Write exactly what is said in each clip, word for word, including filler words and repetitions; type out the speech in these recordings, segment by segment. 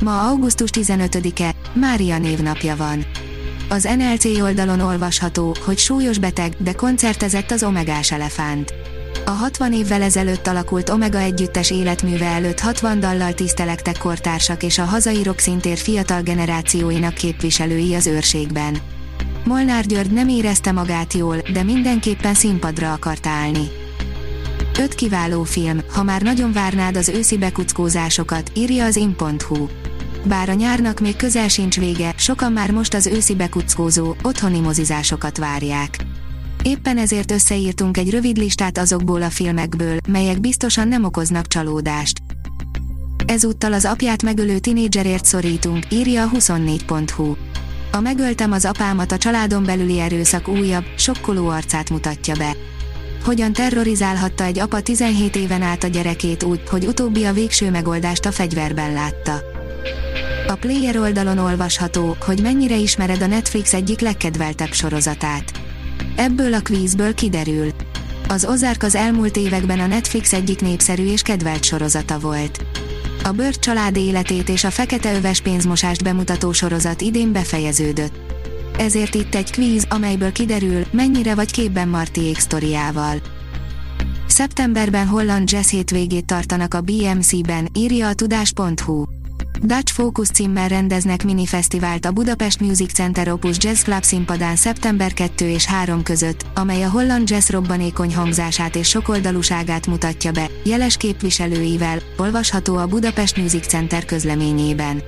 Ma augusztus tizenötödike, Mária névnapja van. Az en el cé oldalon olvasható, hogy súlyos beteg, de koncertezett az Omegás elefánt. A hatvan évvel ezelőtt alakult Omega együttes életműve előtt hatvan dallal tisztelektek kortársak és a hazai rockszintér fiatal generációinak képviselői az Őrségben. Molnár György nem érezte magát jól, de mindenképpen színpadra akart állni. Öt kiváló film, ha már nagyon várnád az őszi bekuckózásokat, írja az in pont hu. Bár a nyárnak még közel sincs vége, sokan már most az őszi bekuckózó, otthoni mozizásokat várják. Éppen ezért összeírtunk egy rövid listát azokból a filmekből, melyek biztosan nem okoznak csalódást. Ezúttal az apját megölő tinédzserért szorítunk, írja a huszonnégy pont hu. A Megöltem az apámat a családon belüli erőszak újabb, sokkoló arcát mutatja be. Hogyan terrorizálhatta egy apa tizenhét éven át a gyerekét úgy, hogy utóbbi a végső megoldást a fegyverben látta. A Player oldalon olvasható, hogy mennyire ismered a Netflix egyik legkedveltebb sorozatát. Ebből a kvízből kiderül. Az Ozark az elmúlt években a Netflix egyik népszerű és kedvelt sorozata volt. A Bird család életét és a fekete öves pénzmosást bemutató sorozat idén befejeződött. Ezért itt egy kvíz, amelyből kiderül, mennyire vagy képben Martyék sztoriával. Szeptemberben holland jazz hétvégét tartanak a bé em cé-ben, írja a Tudás.hu. Dutch Focus címmel rendeznek minifesztivált a Budapest Music Center Opus Jazz Club színpadán szeptember másodika és harmadika között, amely a holland jazz robbanékony hangzását és sokoldalúságát mutatja be, jeles képviselőivel, olvasható a Budapest Music Center közleményében.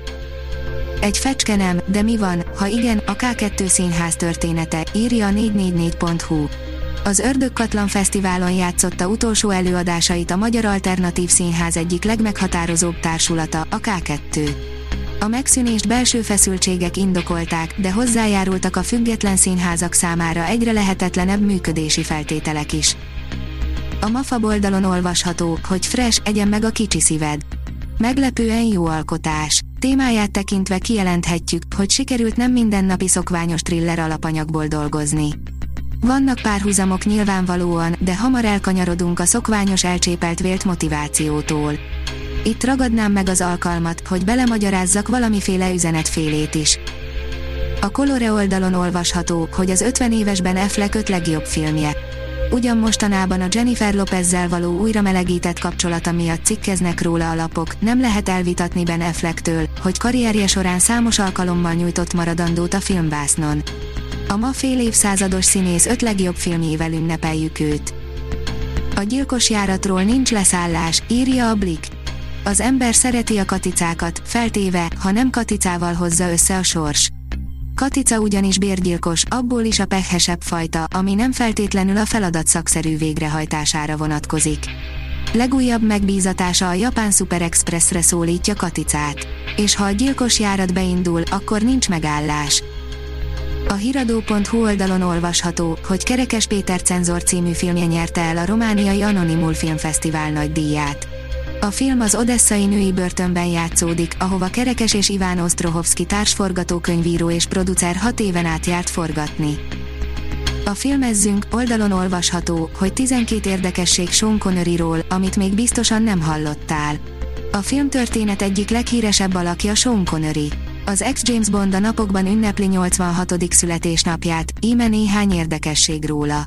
Egy fecske nem, de mi van, ha igen, a ká kettő színház története, írja a négy négy négy pont hu. Az Ördög Katlan Fesztiválon játszotta utolsó előadásait a Magyar Alternatív Színház egyik legmeghatározóbb társulata, a ká kettő. A megszűnést belső feszültségek indokolták, de hozzájárultak a független színházak számára egyre lehetetlenebb működési feltételek is. A MAFA oldalon olvasható, hogy Fresh, egyen meg a kicsi szíved. Meglepően jó alkotás. Témáját tekintve kijelenthetjük, hogy sikerült nem mindennapi szokványos thriller alapanyagból dolgozni. Vannak párhuzamok nyilvánvalóan, de hamar elkanyarodunk a szokványos elcsépelt vélt motivációtól. Itt ragadnám meg az alkalmat, hogy belemagyarázzak valamiféle üzenetfélét is. A Colore oldalon olvasható, hogy az ötven éves Ben Affleck öt legjobb filmje. Ugyan mostanában a Jennifer Lopezzel való újra melegített kapcsolata miatt cikkeznek róla a lapok, nem lehet elvitatni Ben Afflecktől, hogy karrierje során számos alkalommal nyújtott maradandót a filmvásznon. A ma fél évszázados színész öt legjobb filmjével ünnepeljük őt. A gyilkos járatról nincs leszállás, írja a Blick. Az ember szereti a katicákat, feltéve, ha nem katicával hozza össze a sors. Katica ugyanis bérgyilkos, abból is a pehesebb fajta, ami nem feltétlenül a feladat szakszerű végrehajtására vonatkozik. Legújabb megbízatása a japán Super Expressre szólítja Katicát. És ha a gyilkos járat beindul, akkor nincs megállás. A híradó pont hu oldalon olvasható, hogy Kerekes Péter Cenzor című filmje nyerte el a romániai Anonimul Filmfesztivál nagy díját. A film az odesszai női börtönben játszódik, ahova Kerekes és Iván Ostrohovski társforgatókönyvíró és producer hat éven át járt forgatni. A Filmezzünk oldalon olvasható, hogy tizenkét érdekesség Sean Conneryról, amit még biztosan nem hallottál. A filmtörténet egyik leghíresebb alakja Sean Connery. Az ex-James Bond a napokban ünnepli nyolcvanhatodik születésnapját, íme néhány érdekesség róla.